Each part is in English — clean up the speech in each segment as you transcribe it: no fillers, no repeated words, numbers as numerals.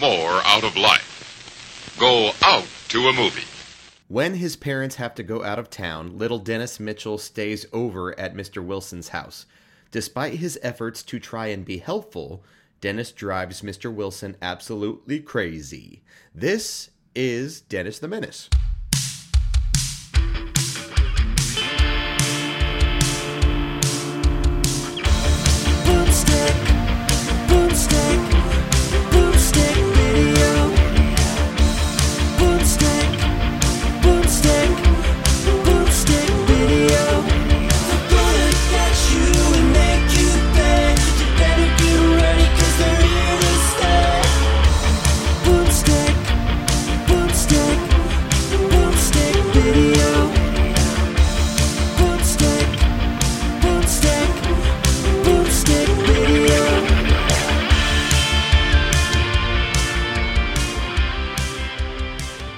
more out of life. Go out to a movie. When his parents have to go out of town, little Dennis Mitchell stays over at Mr. Wilson's house. Despite his efforts to try and be helpful, Dennis drives Mr. Wilson absolutely crazy. This is Dennis the Menace.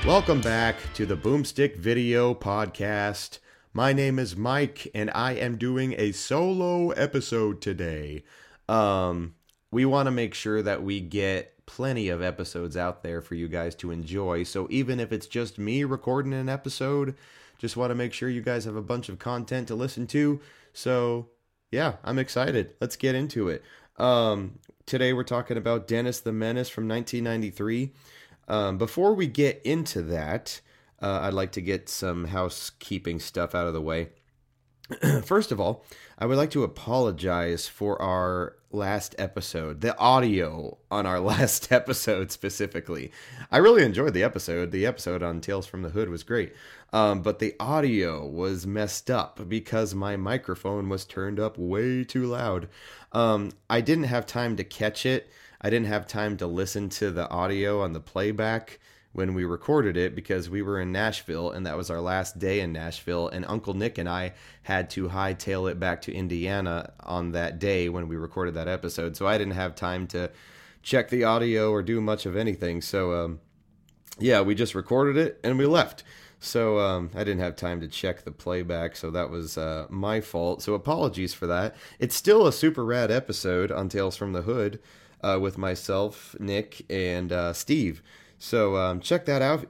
Welcome back to the Boomstick Video Podcast. My name is Mike, and I am doing a solo episode today. We want to make sure that we get plenty of episodes out there for you guys to enjoy. So even if it's just me recording an episode, just want to make sure you guys have a bunch of content to listen to. So yeah, I'm excited. Let's get into it. Today we're talking about Dennis the Menace from 1993. Before we get into that, I'd like to get some housekeeping stuff out of the way. First of all, I would like to apologize for our last episode, the audio on our last episode specifically. I really enjoyed the episode. The episode on Tales from the Hood was great, but the audio was messed up because my microphone was turned up way too loud. I didn't have time to catch it. I didn't have time to listen to the audio on the playback when we recorded it because we were in Nashville, and that was our last day in Nashville, and Uncle Nick and I had to hightail it back to Indiana on that day when we recorded that episode, so I didn't have time to check the audio or do much of anything, so yeah, we just recorded it and we left. So I didn't have time to check the playback, so that was my fault, so apologies for that. It's still a super rad episode on Tales from the Hood, with myself, Nick, and Steve. So check that out.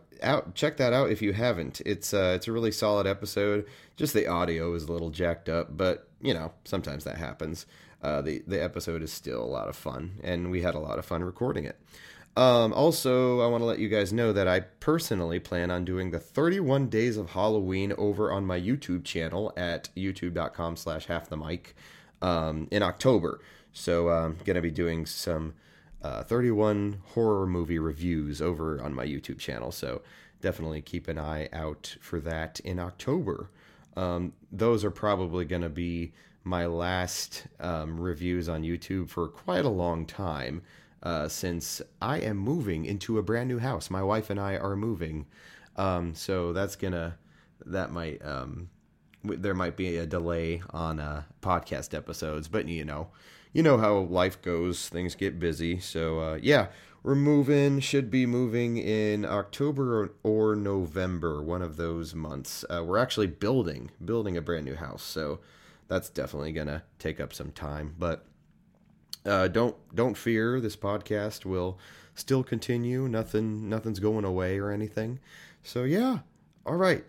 Check that out if you haven't. It's a really solid episode. Just the audio is a little jacked up, but you know, sometimes that happens. The episode is still a lot of fun, and we had a lot of fun recording it. Also, I want to let you guys know that I personally plan on doing the 31 Days of Halloween over on my YouTube channel at youtube.com/halfthemic in October. So I'm going to be doing some 31 horror movie reviews over on my YouTube channel. So definitely keep an eye out for that in October. Those are probably going to be my last reviews on YouTube for quite a long time since I am moving into a brand new house. My wife and I are moving. So that's going to, that might, there might be a delay on podcast episodes, but you know how life goes, things get busy, so yeah, we're moving, should be moving in October or November, one of those months. We're actually building a brand new house, so that's definitely gonna take up some time, but don't fear, this podcast will still continue, nothing's going away or anything, so yeah, all right,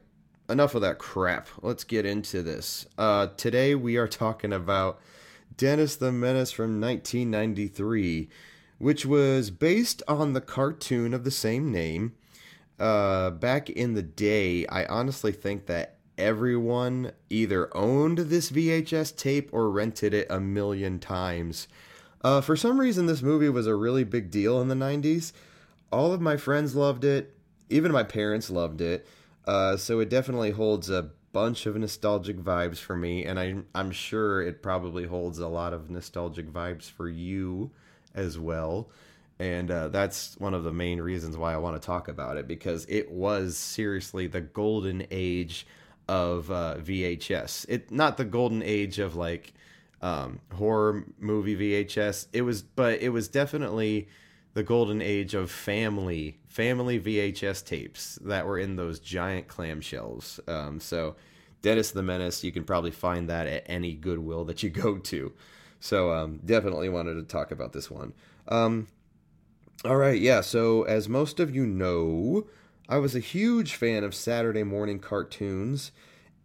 enough of that crap, let's get into this. Today we are talking about Dennis the Menace from 1993, which was based on the cartoon of the same name. Back in the day, I honestly think that everyone either owned this VHS tape or rented it a million times. For some reason, this movie was a really big deal in the 90s. All of my friends loved it. Even my parents loved it. So it definitely holds a bunch of nostalgic vibes for me, and I'm sure it probably holds a lot of nostalgic vibes for you as well, and that's one of the main reasons why I want to talk about it, because it was seriously the golden age of VHS. It not the golden age of like horror movie VHS, it was definitely the golden age of family VHS tapes that were in those giant clamshells. So Dennis the Menace, you can probably find that at any Goodwill that you go to. So definitely wanted to talk about this one. All right, yeah, so as most of you know, I was a huge fan of Saturday morning cartoons,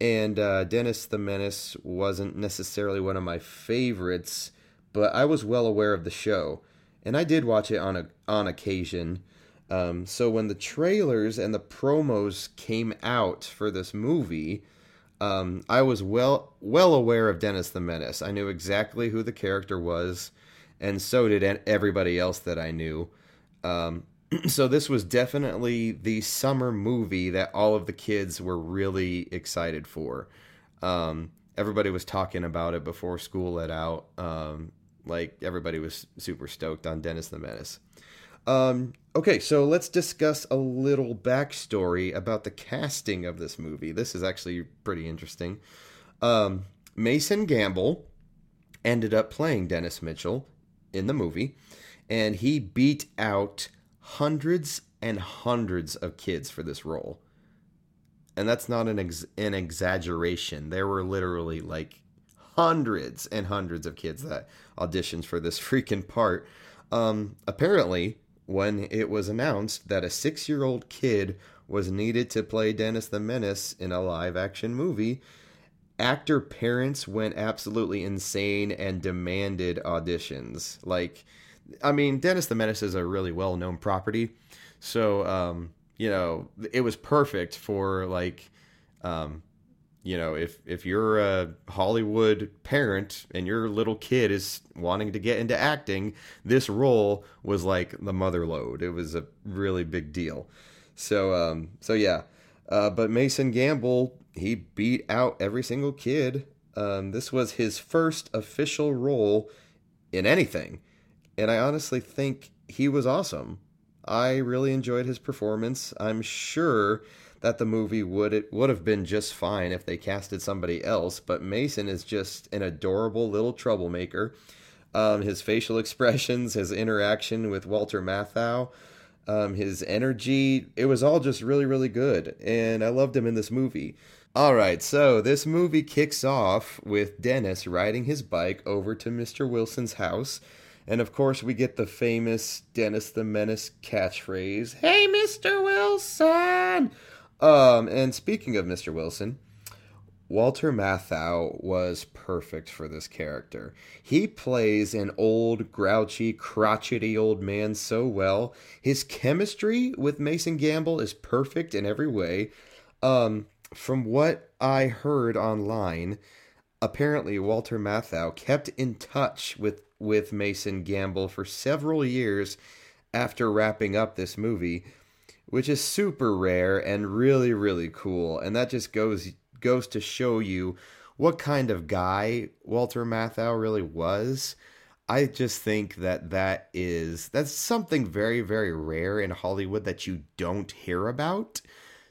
and Dennis the Menace wasn't necessarily one of my favorites, but I was well aware of the show, and I did watch it on occasion. So when the trailers and the promos came out for this movie, I was well aware of Dennis the Menace. I knew exactly who the character was, and so did everybody else that I knew. So this was definitely the summer movie that all of the kids were really excited for. Everybody was talking about it before school let out. Everybody was super stoked on Dennis the Menace. Okay, so let's discuss a little backstory about the casting of this movie. This is actually pretty interesting. Mason Gamble ended up playing Dennis Mitchell in the movie, and he beat out hundreds and hundreds of kids for this role. And that's not an exaggeration. There were literally hundreds and hundreds of kids that auditioned for this freaking part. Apparently, when it was announced that a 6-year-old kid was needed to play Dennis the Menace in a live-action movie, actor parents went absolutely insane and demanded auditions. Dennis the Menace is a really well-known property, so it was perfect for if you're a Hollywood parent and your little kid is wanting to get into acting, this role was the mother lode. It was a really big deal. But Mason Gamble, he beat out every single kid. This was his first official role in anything. And I honestly think he was awesome. I really enjoyed his performance. I'm sure that the movie would have been just fine if they casted somebody else, but Mason is just an adorable little troublemaker. His facial expressions, his interaction with Walter Matthau, his energy, it was all just really, really good, and I loved him in this movie. All right, so this movie kicks off with Dennis riding his bike over to Mr. Wilson's house, and of course we get the famous Dennis the Menace catchphrase, "Hey, Mr. Wilson!" And speaking of Mr. Wilson, Walter Matthau was perfect for this character. He plays an old, grouchy, crotchety old man so well. His chemistry with Mason Gamble is perfect in every way. From what I heard online, apparently Walter Matthau kept in touch with Mason Gamble for several years after wrapping up this movie, which is super rare and really, really cool. And that just goes to show you what kind of guy Walter Matthau really was. I just think that's something very, very rare in Hollywood that you don't hear about.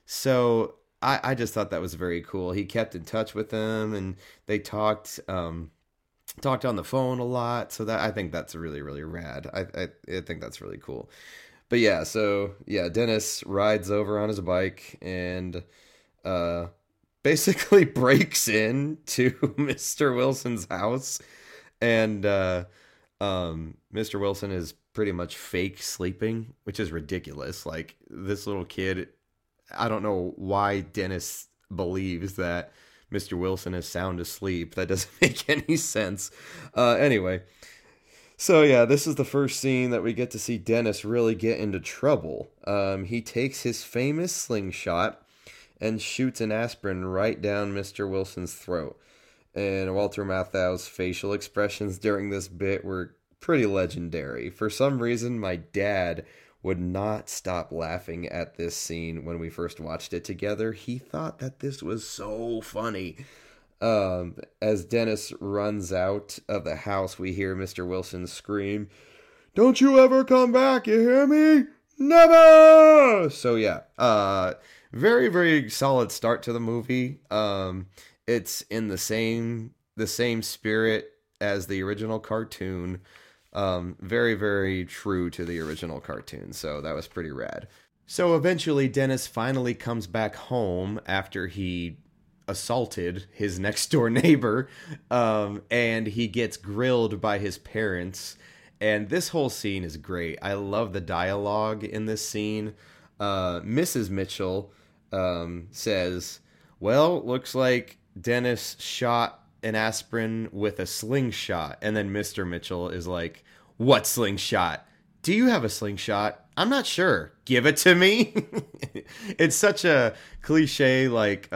So I just thought that was very cool. He kept in touch with him, and they talked on the phone a lot. So that, I think that's really, really rad. I think that's really cool. But yeah, Dennis rides over on his bike and basically breaks into Mr. Wilson's house. And Mr. Wilson is pretty much fake sleeping, which is ridiculous. This little kid, I don't know why Dennis believes that Mr. Wilson is sound asleep. That doesn't make any sense. Anyway. So yeah, this is the first scene that we get to see Dennis really get into trouble. He takes his famous slingshot and shoots an aspirin right down Mr. Wilson's throat. And Walter Matthau's facial expressions during this bit were pretty legendary. For some reason, my dad would not stop laughing at this scene when we first watched it together. He thought that this was so funny. As Dennis runs out of the house, we hear Mr. Wilson scream, "Don't you ever come back, you hear me? Never!" So yeah, very, very solid start to the movie. It's in the same spirit as the original cartoon. Very, very true to the original cartoon, so that was pretty rad. So eventually, Dennis finally comes back home after he assaulted his next door neighbor, and he gets grilled by his parents, And this whole scene is great. I love the dialogue in this scene. Mrs. Mitchell says, well, looks like Dennis shot an aspirin with a slingshot. And then Mr. Mitchell is like, what slingshot? Do you have a slingshot? I'm not sure. Give it to me. It's such a cliche, like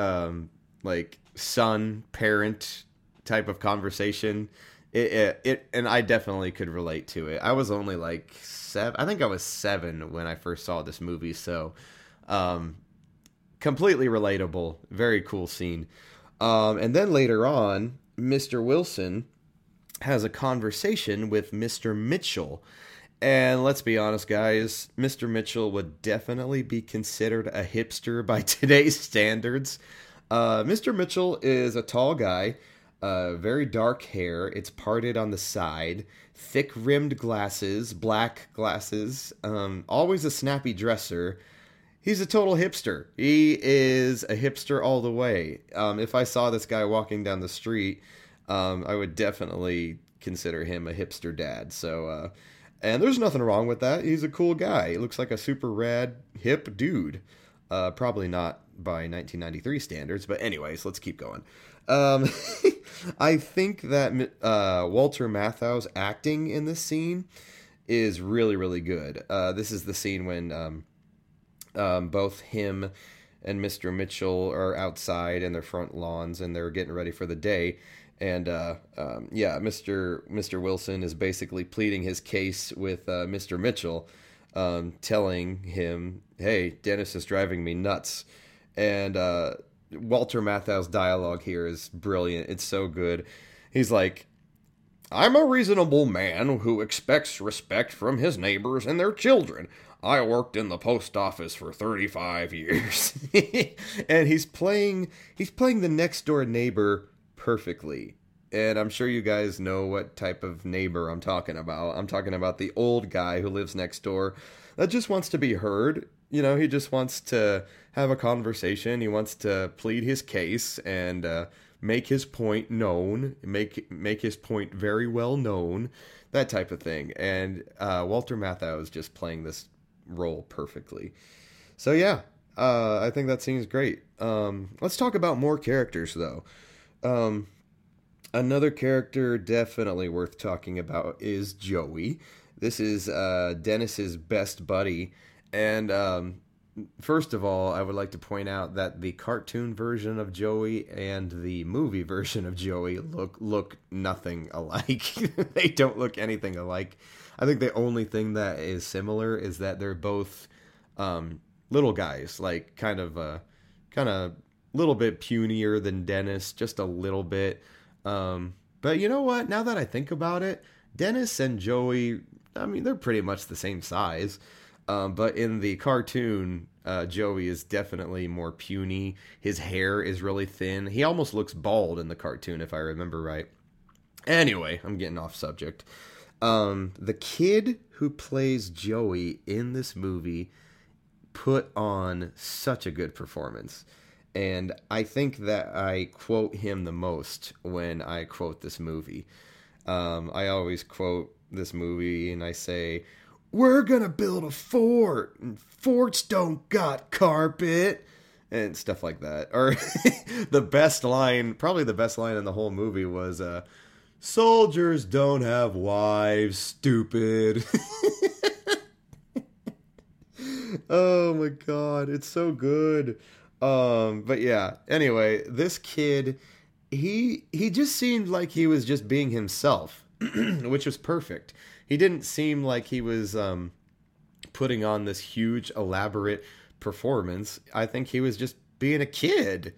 son parent type of conversation. It and I definitely could relate to it. I was only like 7. I think I was 7 when I first saw this movie. So, completely relatable. Very cool scene. And then later on, Mr. Wilson has a conversation with Mr. Mitchell. And let's be honest, guys, Mr. Mitchell would definitely be considered a hipster by today's standards. Mr. Mitchell is a tall guy, very dark hair. It's parted on the side, thick-rimmed glasses, black glasses, always a snappy dresser. He's a total hipster. He is a hipster all the way. If I saw this guy walking down the street, I would definitely consider him a hipster dad. So, and there's nothing wrong with that. He's a cool guy. He looks like a super rad, hip dude. Probably not by 1993 standards, but anyways, let's keep going. I think that Walter Matthau's acting in this scene is really, really good. This is the scene when both him and Mr. Mitchell are outside in their front lawns and they're getting ready for the day. And, yeah, Mr. Wilson is basically pleading his case with, Mr. Mitchell, telling him, hey, Dennis is driving me nuts. And, Walter Matthau's dialogue here is brilliant. It's so good. He's like, I'm a reasonable man who expects respect from his neighbors and their children. I worked in the post office for 35 years. And he's playing the next door neighbor perfectly. And I'm sure you guys know what type of neighbor I'm talking about. I'm talking about the old guy who lives next door that just wants to be heard. You know, he just wants to have a conversation. He wants to plead his case and make his point known, make his point very well known, that type of thing. And Walter Matthau is just playing this role perfectly. So yeah, I think that scene is great. Let's talk about more characters though. Another character definitely worth talking about is Joey. This is, Dennis's best buddy. And, first of all, I would like to point out that the cartoon version of Joey and the movie version of Joey look nothing alike. They don't look anything alike. I think the only thing that is similar is that they're both, little guys, like kind of little bit punier than Dennis, just a little bit. But you know what? Now that I think about it, Dennis and Joey, I mean, they're pretty much the same size. But in the cartoon, Joey is definitely more puny. His hair is really thin. He almost looks bald in the cartoon, if I remember right. Anyway, I'm getting off subject. The kid who plays Joey in this movie put on such a good performance. And I think that I quote him the most when I quote this movie. I always quote this movie and I say, we're going to build a fort and forts don't got carpet and stuff like that. Or probably the best line in the whole movie was, soldiers don't have wives, stupid. Oh my God. It's so good. But yeah, anyway, this kid, he just seemed like he was just being himself, which was perfect. He didn't seem like he was, putting on this huge elaborate performance. I think he was just being a kid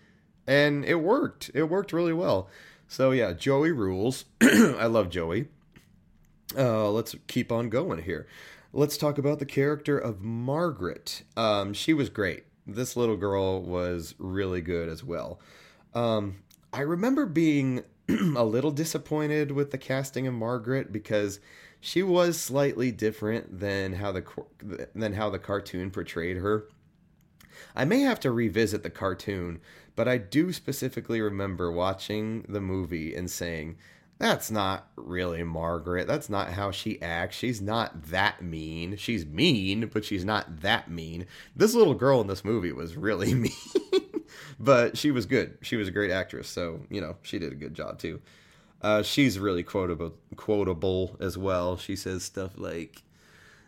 and it worked. It worked really well. So yeah, Joey rules. I love Joey. Let's keep on going here. Let's talk about the character of Margaret. She was great. This little girl was really good as well. I remember being a little disappointed with the casting of Margaret because she was slightly different than how the cartoon portrayed her. I may have to revisit the cartoon, but I do specifically remember watching the movie and saying, that's not really Margaret. That's not how she acts. She's not that mean. She's mean, but she's not that mean. This little girl in this movie was really mean, but she was good. She was a great actress, so, you know, she did a good job, too. She's really quotable as well. She says stuff like,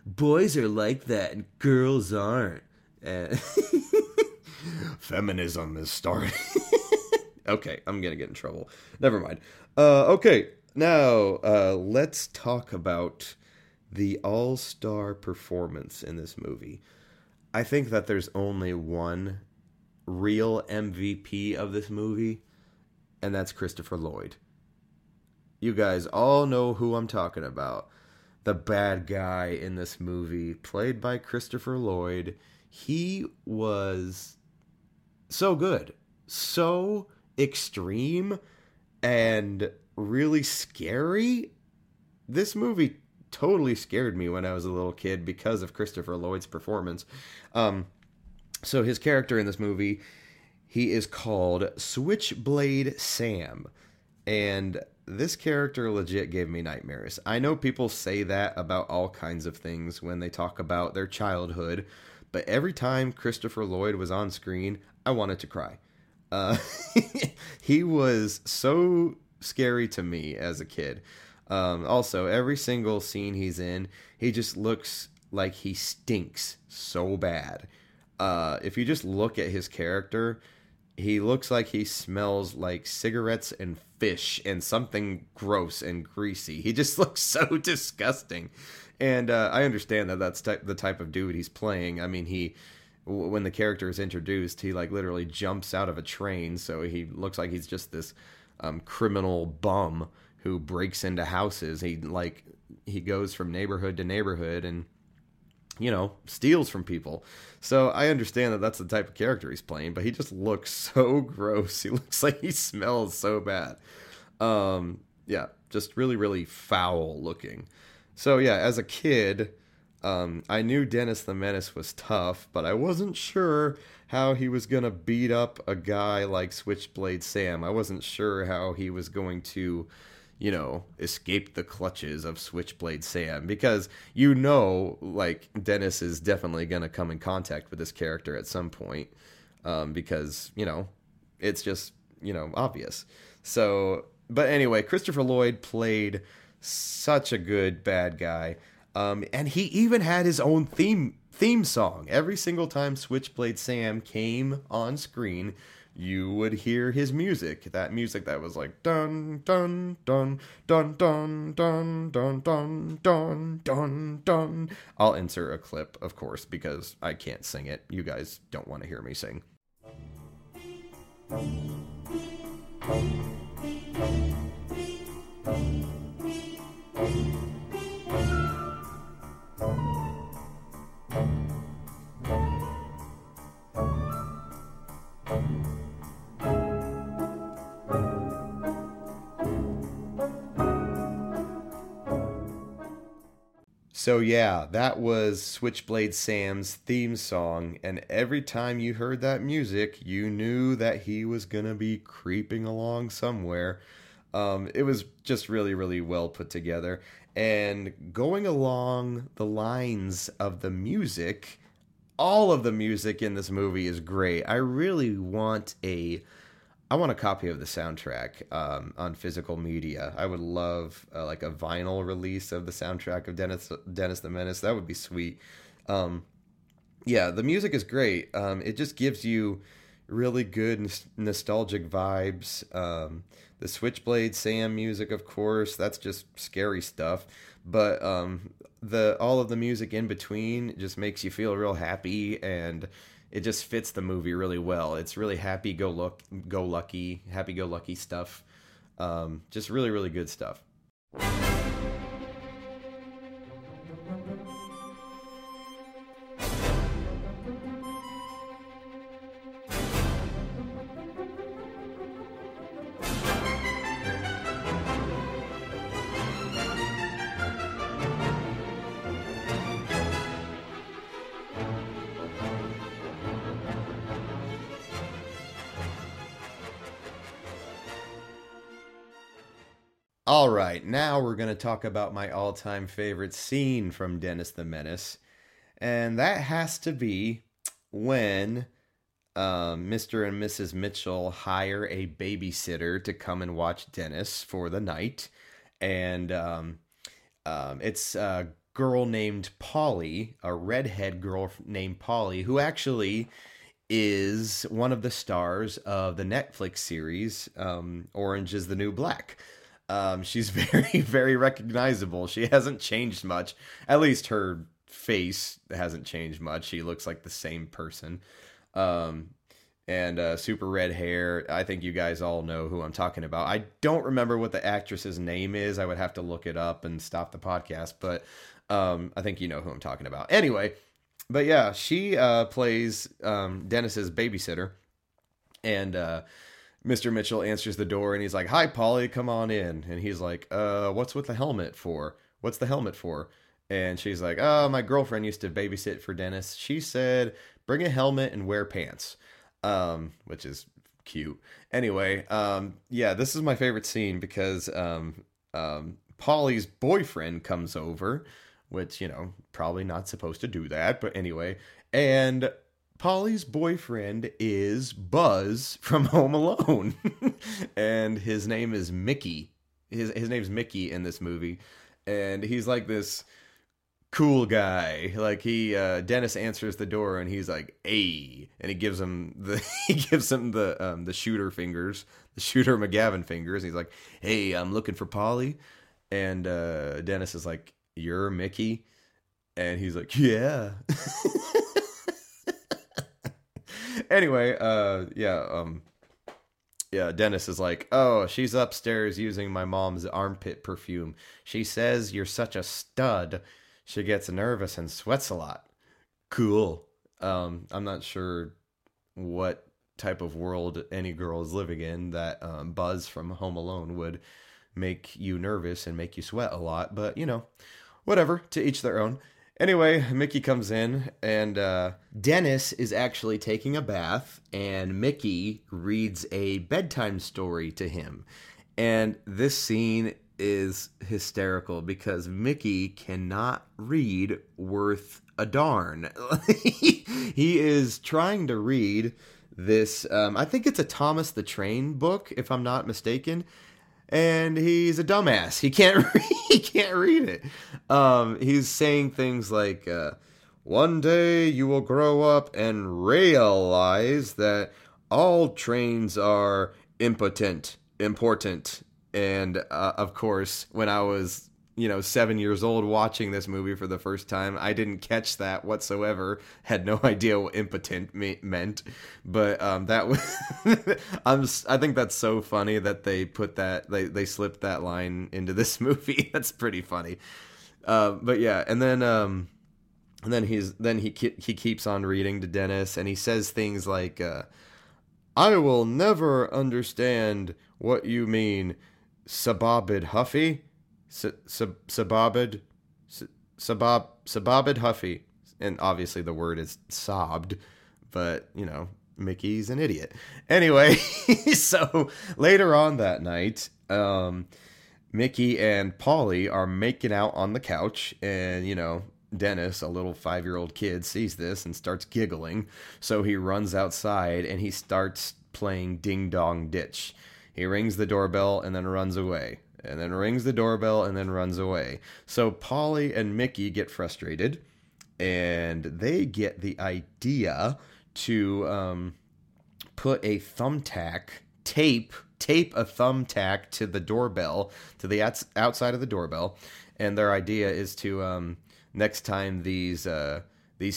boys are like that and girls aren't. And feminism is starting. Okay, I'm going to get in trouble. Never mind. Okay, now let's talk about the all-star performance in this movie. I think that there's only one real MVP of this movie, and that's Christopher Lloyd. You guys all know who I'm talking about. The bad guy in this movie, played by Christopher Lloyd. He was so good, so extreme, and really scary. This movie totally scared me when I was a little kid because of Christopher Lloyd's performance. So his character in this movie, he is called Switchblade Sam. And this character legit gave me nightmares. I know people say that about all kinds of things when they talk about their childhood, but every time Christopher Lloyd was on screen, I wanted to cry. He was so scary to me as a kid. Also, every single scene he's in, he just looks like he stinks so bad. If you just look at his character, he looks like he smells like cigarettes and fish and something gross and greasy. He just looks so disgusting. And I understand that that's the type of dude he's playing. I mean, when the character is introduced, he like literally jumps out of a train. So he looks like he's just this criminal bum who breaks into houses. He goes from neighborhood to neighborhood and, you know, steals from people. So I understand that that's the type of character he's playing, but he just looks so gross. He looks like he smells so bad. Yeah, just really, really foul looking. So yeah, as a kid, I knew Dennis the Menace was tough, but I wasn't sure how he was going to beat up a guy like Switchblade Sam. I wasn't sure how he was going to, you know, escape the clutches of Switchblade Sam, because, you know, like, Dennis is definitely going to come in contact with this character at some point, because, you know, it's just, you know, obvious. So, but anyway, Christopher Lloyd played such a good bad guy. And he even had his own theme song. Every single time Switchblade Sam came on screen, you would hear his music. That music that was like dun dun dun dun dun dun dun dun dun dun dun. I'll insert a clip, of course, because I can't sing it. You guys don't want to hear me sing. So yeah, that was Switchblade Sam's theme song, and every time you heard that music, you knew that he was gonna be creeping along somewhere. It was just really, really well put together. And going along the lines of the music, all of the music in this movie is great. I really want I want a copy of the soundtrack on physical media. I would love like a vinyl release of the soundtrack of Dennis the Menace. That would be sweet. Yeah, the music is great. It just gives you really good nostalgic vibes. The Switchblade Sam music, of course, that's just scary stuff. But all of the music in between just makes you feel real happy, and it just fits the movie really well. It's really happy-go-lucky stuff. Just really, really good stuff. All right, now we're going to talk about my all-time favorite scene from Dennis the Menace. And that has to be when Mr. and Mrs. Mitchell hire a babysitter to come and watch Dennis for the night. And it's a girl named Polly, a redhead girl named Polly, who actually is one of the stars of the Netflix series Orange is the New Black. She's very, very recognizable. She hasn't changed much. At least her face hasn't changed much. She looks like the same person. And super red hair. I think you guys all know who I'm talking about. I don't remember what the actress's name is. I would have to look it up and stop the podcast, but I think you know who I'm talking about. Anyway, but yeah, she plays Dennis's babysitter, and Mr. Mitchell answers the door, and he's like, "Hi, Polly, come on in." And he's like, "What's with the helmet for? What's the helmet for?" And she's like, "Oh, my girlfriend used to babysit for Dennis. She said, bring a helmet and wear pants," which is cute. Anyway, yeah, this is my favorite scene because Polly's boyfriend comes over, which, you know, probably not supposed to do that. But anyway, and Polly's boyfriend is Buzz from Home Alone, and his name is Mickey. His name's Mickey in this movie, and he's like this cool guy. Like he, Dennis answers the door, and he's like, "Hey," and he gives him the shooter fingers, the shooter McGavin fingers. He's like, "Hey, I'm looking for Polly," and Dennis is like, "You're Mickey," and he's like, "Yeah." Anyway, yeah, Dennis is like, "Oh, she's upstairs using my mom's armpit perfume. She says you're such a stud. She gets nervous and sweats a lot." Cool. I'm not sure what type of world any girl is living in that Buzz from Home Alone would make you nervous and make you sweat a lot, but, you know, whatever, to each their own. Anyway, Mickey comes in, and Dennis is actually taking a bath, and Mickey reads a bedtime story to him. And this scene is hysterical because Mickey cannot read worth a darn. He is trying to read this, I think it's a Thomas the Train book, if I'm not mistaken. And he's a dumbass. He can't read it. He's saying things like, "One day you will grow up and realize that all trains are important." And of course, when I was, 7 years old watching this movie for the first time, I didn't catch that whatsoever. Had no idea what impotent meant, but that was I think that's so funny that they put that they slipped that line into this movie. That's pretty funny. But yeah, and then he keeps on reading to Dennis, and he says things like, "I will never understand what you mean, Sababid Huffy." Sababid Huffy, and obviously the word is sobbed, but Mickey's an idiot anyway. So later on that night, Mickey and Polly are making out on the couch, and Dennis, a little 5-year-old kid, sees this and starts giggling, so he runs outside and he starts playing Ding Dong Ditch. He rings the doorbell and then runs away. And then rings the doorbell and then runs away. So Polly and Mickey get frustrated, and they get the idea to put a thumbtack, tape a thumbtack to the doorbell, to the outside of the doorbell. And their idea is to next time these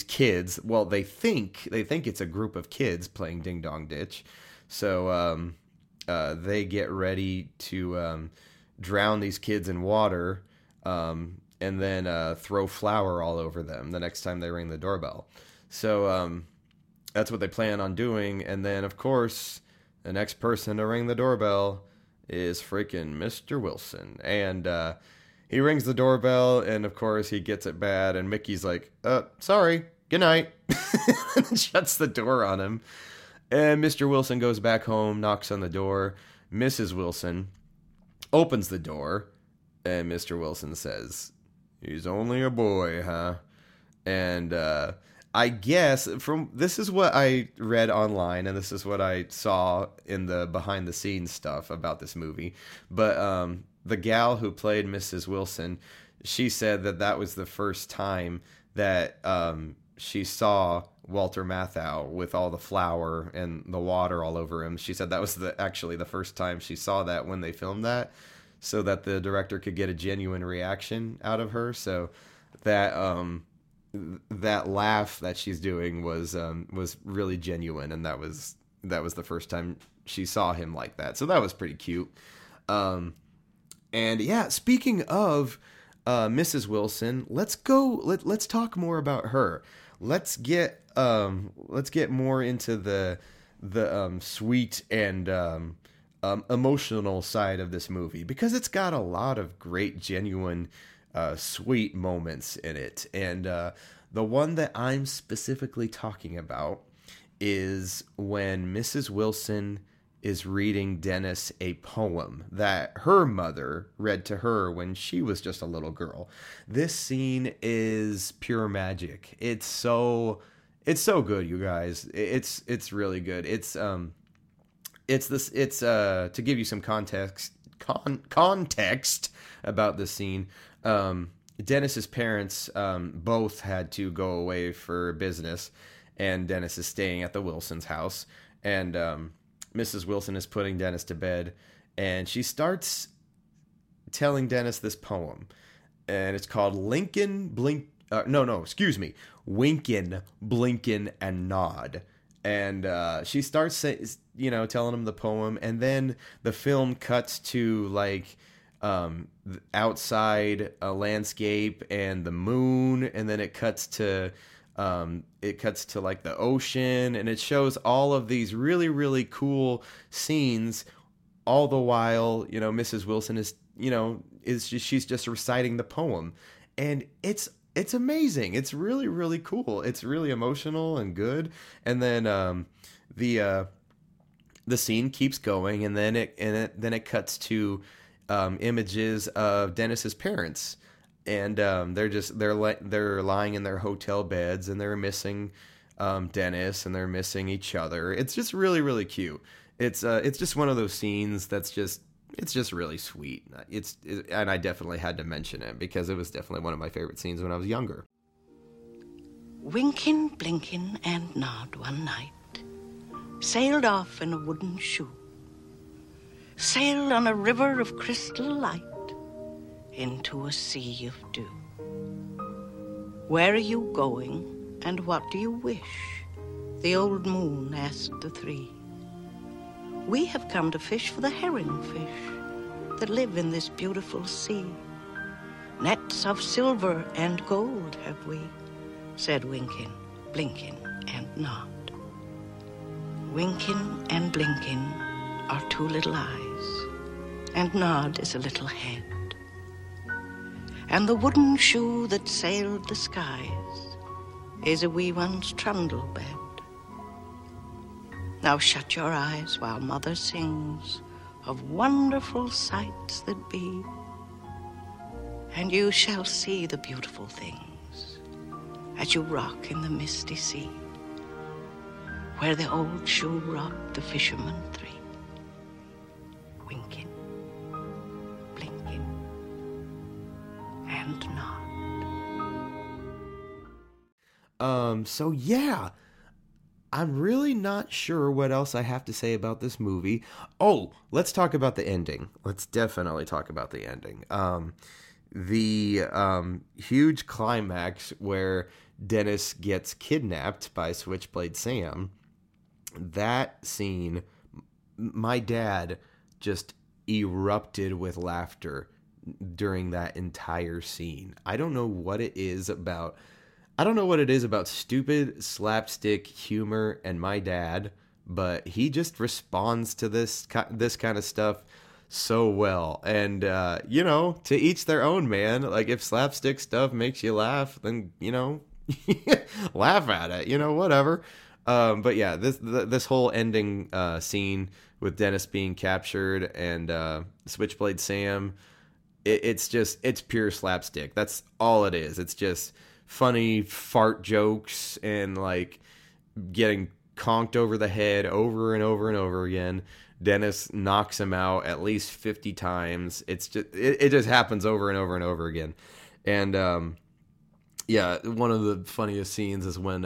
kids, well, they think it's a group of kids playing Ding Dong Ditch, so they get ready to drown these kids in water, and then throw flour all over them the next time they ring the doorbell. So that's what they plan on doing. And then, of course, the next person to ring the doorbell is freaking Mr. Wilson. And he rings the doorbell, and, of course, he gets it bad. And Mickey's like, "Sorry, good night." And shuts the door on him. And Mr. Wilson goes back home, knocks on the door. Mrs. Wilson opens the door, and Mr. Wilson says, "He's only a boy, huh?" And I guess from this is what I read online, and this is what I saw in the behind-the-scenes stuff about this movie. But the gal who played Mrs. Wilson, she said that that was the first time that she saw Walter Matthau with all the flour and the water all over him. She said that was actually the first time she saw that when they filmed that, so that the director could get a genuine reaction out of her. So that that laugh that she's doing was really genuine, and that was the first time she saw him like that. So that was pretty cute. And yeah, speaking of Mrs. Wilson, let's talk more about her. Let's get more into the sweet and emotional side of this movie, because it's got a lot of great, genuine, sweet moments in it. And the one that I'm specifically talking about is when Mrs. Wilson is reading Dennis a poem that her mother read to her when she was just a little girl. This scene is pure magic. It's so good, you guys. It's really good. It's to give you some context about this scene. Dennis's parents both had to go away for business, and Dennis is staying at the Wilson's house, and Mrs. Wilson is putting Dennis to bed, and she starts telling Dennis this poem, and it's called Winkin, Blinkin, and Nod. And she starts, telling him the poem, and then the film cuts to outside a landscape and the moon, and then it cuts to like the ocean, and it shows all of these really, really cool scenes. All the while, Mrs. Wilson she's just reciting the poem, and it's amazing. It's really, really cool. It's really emotional and good. And then the scene keeps going, and then it cuts to images of Dennis's parents, and they're lying in their hotel beds, and they're missing Dennis, and they're missing each other. It's just really, really cute. It's just one of those scenes that's just. It's just really sweet. And I definitely had to mention it because it was definitely one of my favorite scenes when I was younger. Winkin, Blinkin, and Nod one night sailed off in a wooden shoe, sailed on a river of crystal light into a sea of dew. Where are you going, and what do you wish? The old moon asked the three. We have come to fish for the herring fish that live in this beautiful sea. Nets of silver and gold have we, said Winkin, Blinkin, and Nod. Winkin and Blinkin are two little eyes, and Nod is a little head. And the wooden shoe that sailed the skies is a wee one's trundle bed. Now shut your eyes while Mother sings of wonderful sights that be, and you shall see the beautiful things as you rock in the misty sea, where the old shoe rocked the fishermen three. Winkin, Blinkin, and Nod. So yeah. I'm really not sure what else I have to say about this movie. Oh, let's talk about the ending. Let's definitely talk about the ending. The huge climax where Dennis gets kidnapped by Switchblade Sam. That scene, my dad just erupted with laughter during that entire scene. I don't know what it is about stupid slapstick humor and my dad, but he just responds to this kind of stuff so well. And, to each their own, man. Like, if slapstick stuff makes you laugh, then, laugh at it, whatever. But yeah, this whole ending scene with Dennis being captured and Switchblade Sam. It's pure slapstick. That's all it is. It's just funny fart jokes and like getting conked over the head over and over and over again. Dennis knocks him out at least 50 times. It's just it just happens over and over and over again. And yeah, one of the funniest scenes is when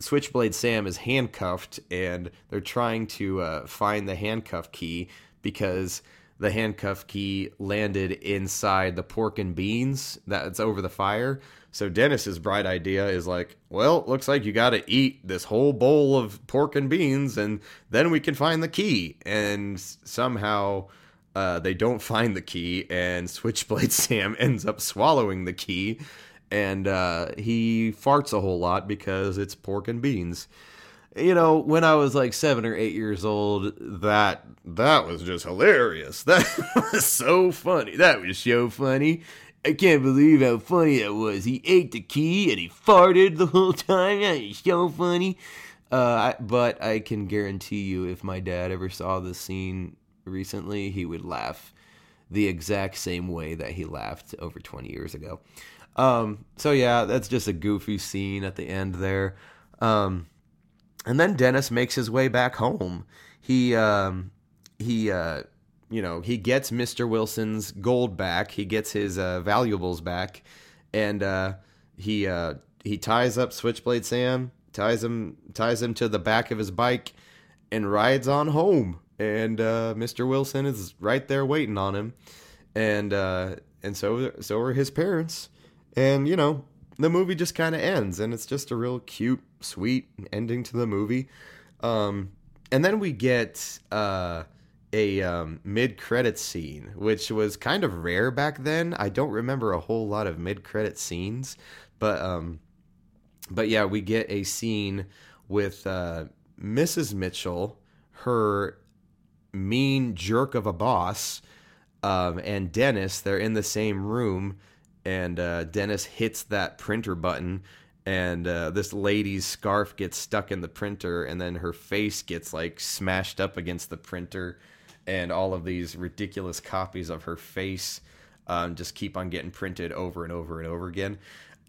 Switchblade Sam is handcuffed and they're trying to find the handcuff key because the handcuff key landed inside the pork and beans that's over the fire. So Dennis's bright idea is like, well, looks like you got to eat this whole bowl of pork and beans and then we can find the key. And somehow they don't find the key and Switchblade Sam ends up swallowing the key. And he farts a whole lot because it's pork and beans. You know, when I was like 7 or 8 years old, that was just hilarious. That was so funny. That was so funny. I can't believe how funny that was. He ate the key and he farted the whole time. That is so funny. But I can guarantee you, if my dad ever saw this scene recently, he would laugh the exact same way that he laughed over 20 years ago. So yeah, that's just a goofy scene at the end there. And then Dennis makes his way back home. He gets Mr. Wilson's gold back. He gets his valuables back, and he ties up Switchblade Sam, ties him to the back of his bike, and rides on home. And Mr. Wilson is right there waiting on him, and so are his parents. And you know, the movie just kind of ends, and it's just a real cute, sweet ending to the movie. And then we get a mid-credits scene, which was kind of rare back then. I don't remember a whole lot of mid-credits scenes, but yeah, we get a scene with Mrs. Mitchell, her mean jerk of a boss, and Dennis. They're in the same room. And Dennis hits that printer button, and this lady's scarf gets stuck in the printer, and then her face gets like smashed up against the printer, and all of these ridiculous copies of her face just keep on getting printed over and over and over again.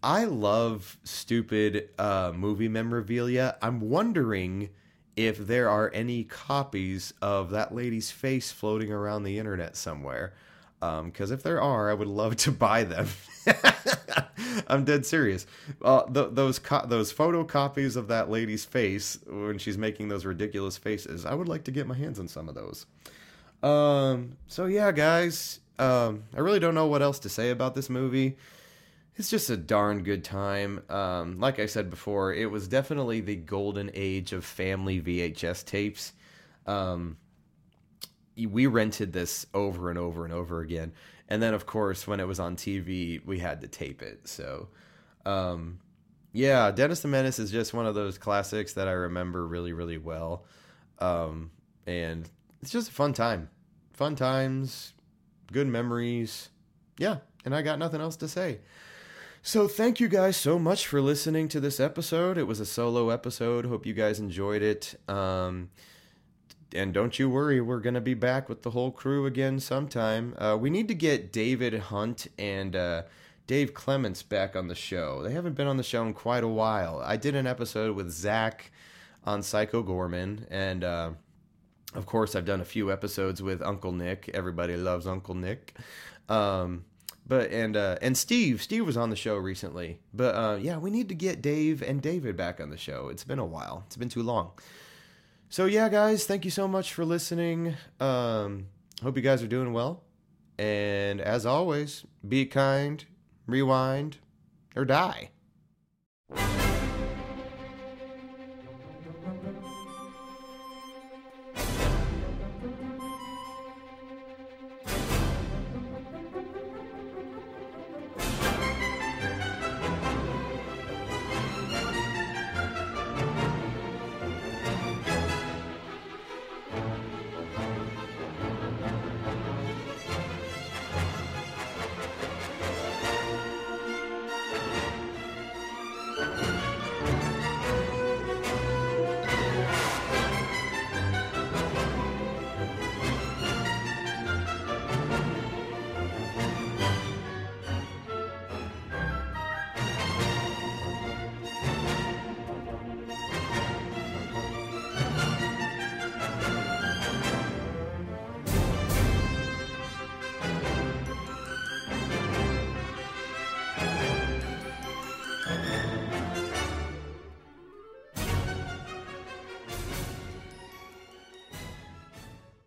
I love stupid movie memorabilia. I'm wondering if there are any copies of that lady's face floating around the internet somewhere. Because if there are, I would love to buy them. I'm dead serious. Those photocopies of that lady's face when she's making those ridiculous faces, I would like to get my hands on some of those. So yeah, guys, I really don't know what else to say about this movie. It's just a darn good time. Like I said before, it was definitely the golden age of family VHS tapes. We rented this over and over and over again. And then, of course, when it was on TV, we had to tape it. So, yeah, Dennis the Menace is just one of those classics that I remember really, really well. And it's just a fun time. Fun times, good memories. Yeah, and I got nothing else to say. So thank you guys so much for listening to this episode. It was a solo episode. Hope you guys enjoyed it. And don't you worry, we're going to be back with the whole crew again sometime. We need to get David Hunt and Dave Clements back on the show. They haven't been on the show in quite a while. I did an episode with Zach on Psycho Gorman. And, of course, I've done a few episodes with Uncle Nick. Everybody loves Uncle Nick. And Steve. Steve was on the show recently. But, yeah, we need to get Dave and David back on the show. It's been a while. It's been too long. So yeah, guys, thank you so much for listening. Hope you guys are doing well. And as always, be kind, rewind, or die.